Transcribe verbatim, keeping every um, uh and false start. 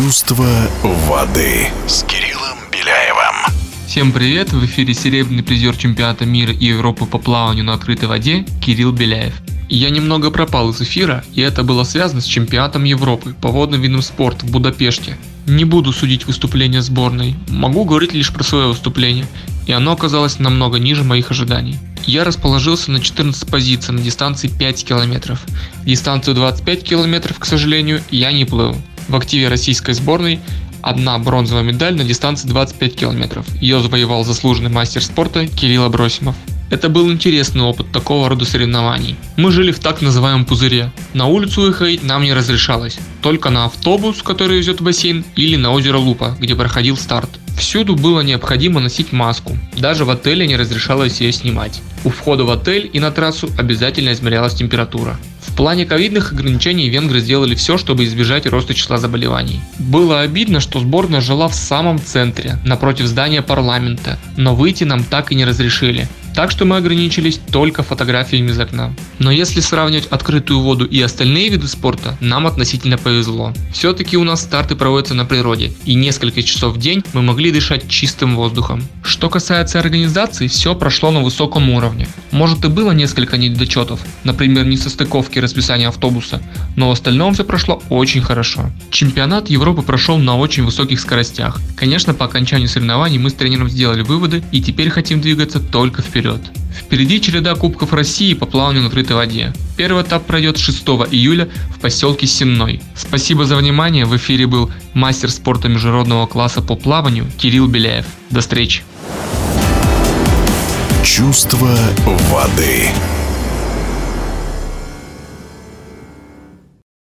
Чувство воды с Кириллом Беляевым. Всем привет! В эфире серебряный призер чемпионата мира и Европы по плаванию на открытой воде Кирилл Беляев. Я немного пропал из эфира, и это было связано с чемпионатом Европы по водным видам спорта в Будапеште. Не буду судить выступление сборной, могу говорить лишь про свое выступление, и оно оказалось намного ниже моих ожиданий. Я расположился на четырнадцатой позиции на дистанции пять километров. Дистанцию двадцать пять километров, к сожалению, я не плыл. В активе российской сборной одна бронзовая медаль на дистанции двадцать пять километров. Ее завоевал заслуженный мастер спорта Кирилл Абросимов. Это был интересный опыт такого рода соревнований. Мы жили в так называемом пузыре. На улицу выходить нам не разрешалось. Только на автобус, который везет в бассейн, или на озеро Лупа, где проходил старт. Всюду было необходимо носить маску. Даже в отеле не разрешалось ее снимать. У входа в отель и на трассу обязательно измерялась температура. В плане ковидных ограничений венгры сделали все, чтобы избежать роста числа заболеваний. Было обидно, что сборная жила в самом центре, напротив здания парламента, но выйти нам так и не разрешили. Так что мы ограничились только фотографиями из окна. Но если сравнивать открытую воду и остальные виды спорта, нам относительно повезло. Все-таки у нас старты проводятся на природе, и несколько часов в день мы могли дышать чистым воздухом. Что касается организации, все прошло на высоком уровне. Может, и было несколько недочетов, например, несостыковки расписания автобуса, но в остальном все прошло очень хорошо. Чемпионат Европы прошел на очень высоких скоростях. Конечно, по окончанию соревнований мы с тренером сделали выводы и теперь хотим двигаться только вперед. Впереди череда Кубков России по плаванию на открытой воде. Первый этап пройдет шестого июля в поселке Сенной. Спасибо за внимание. В эфире был мастер спорта международного класса по плаванию Кирилл Беляев. До встречи. Чувство воды.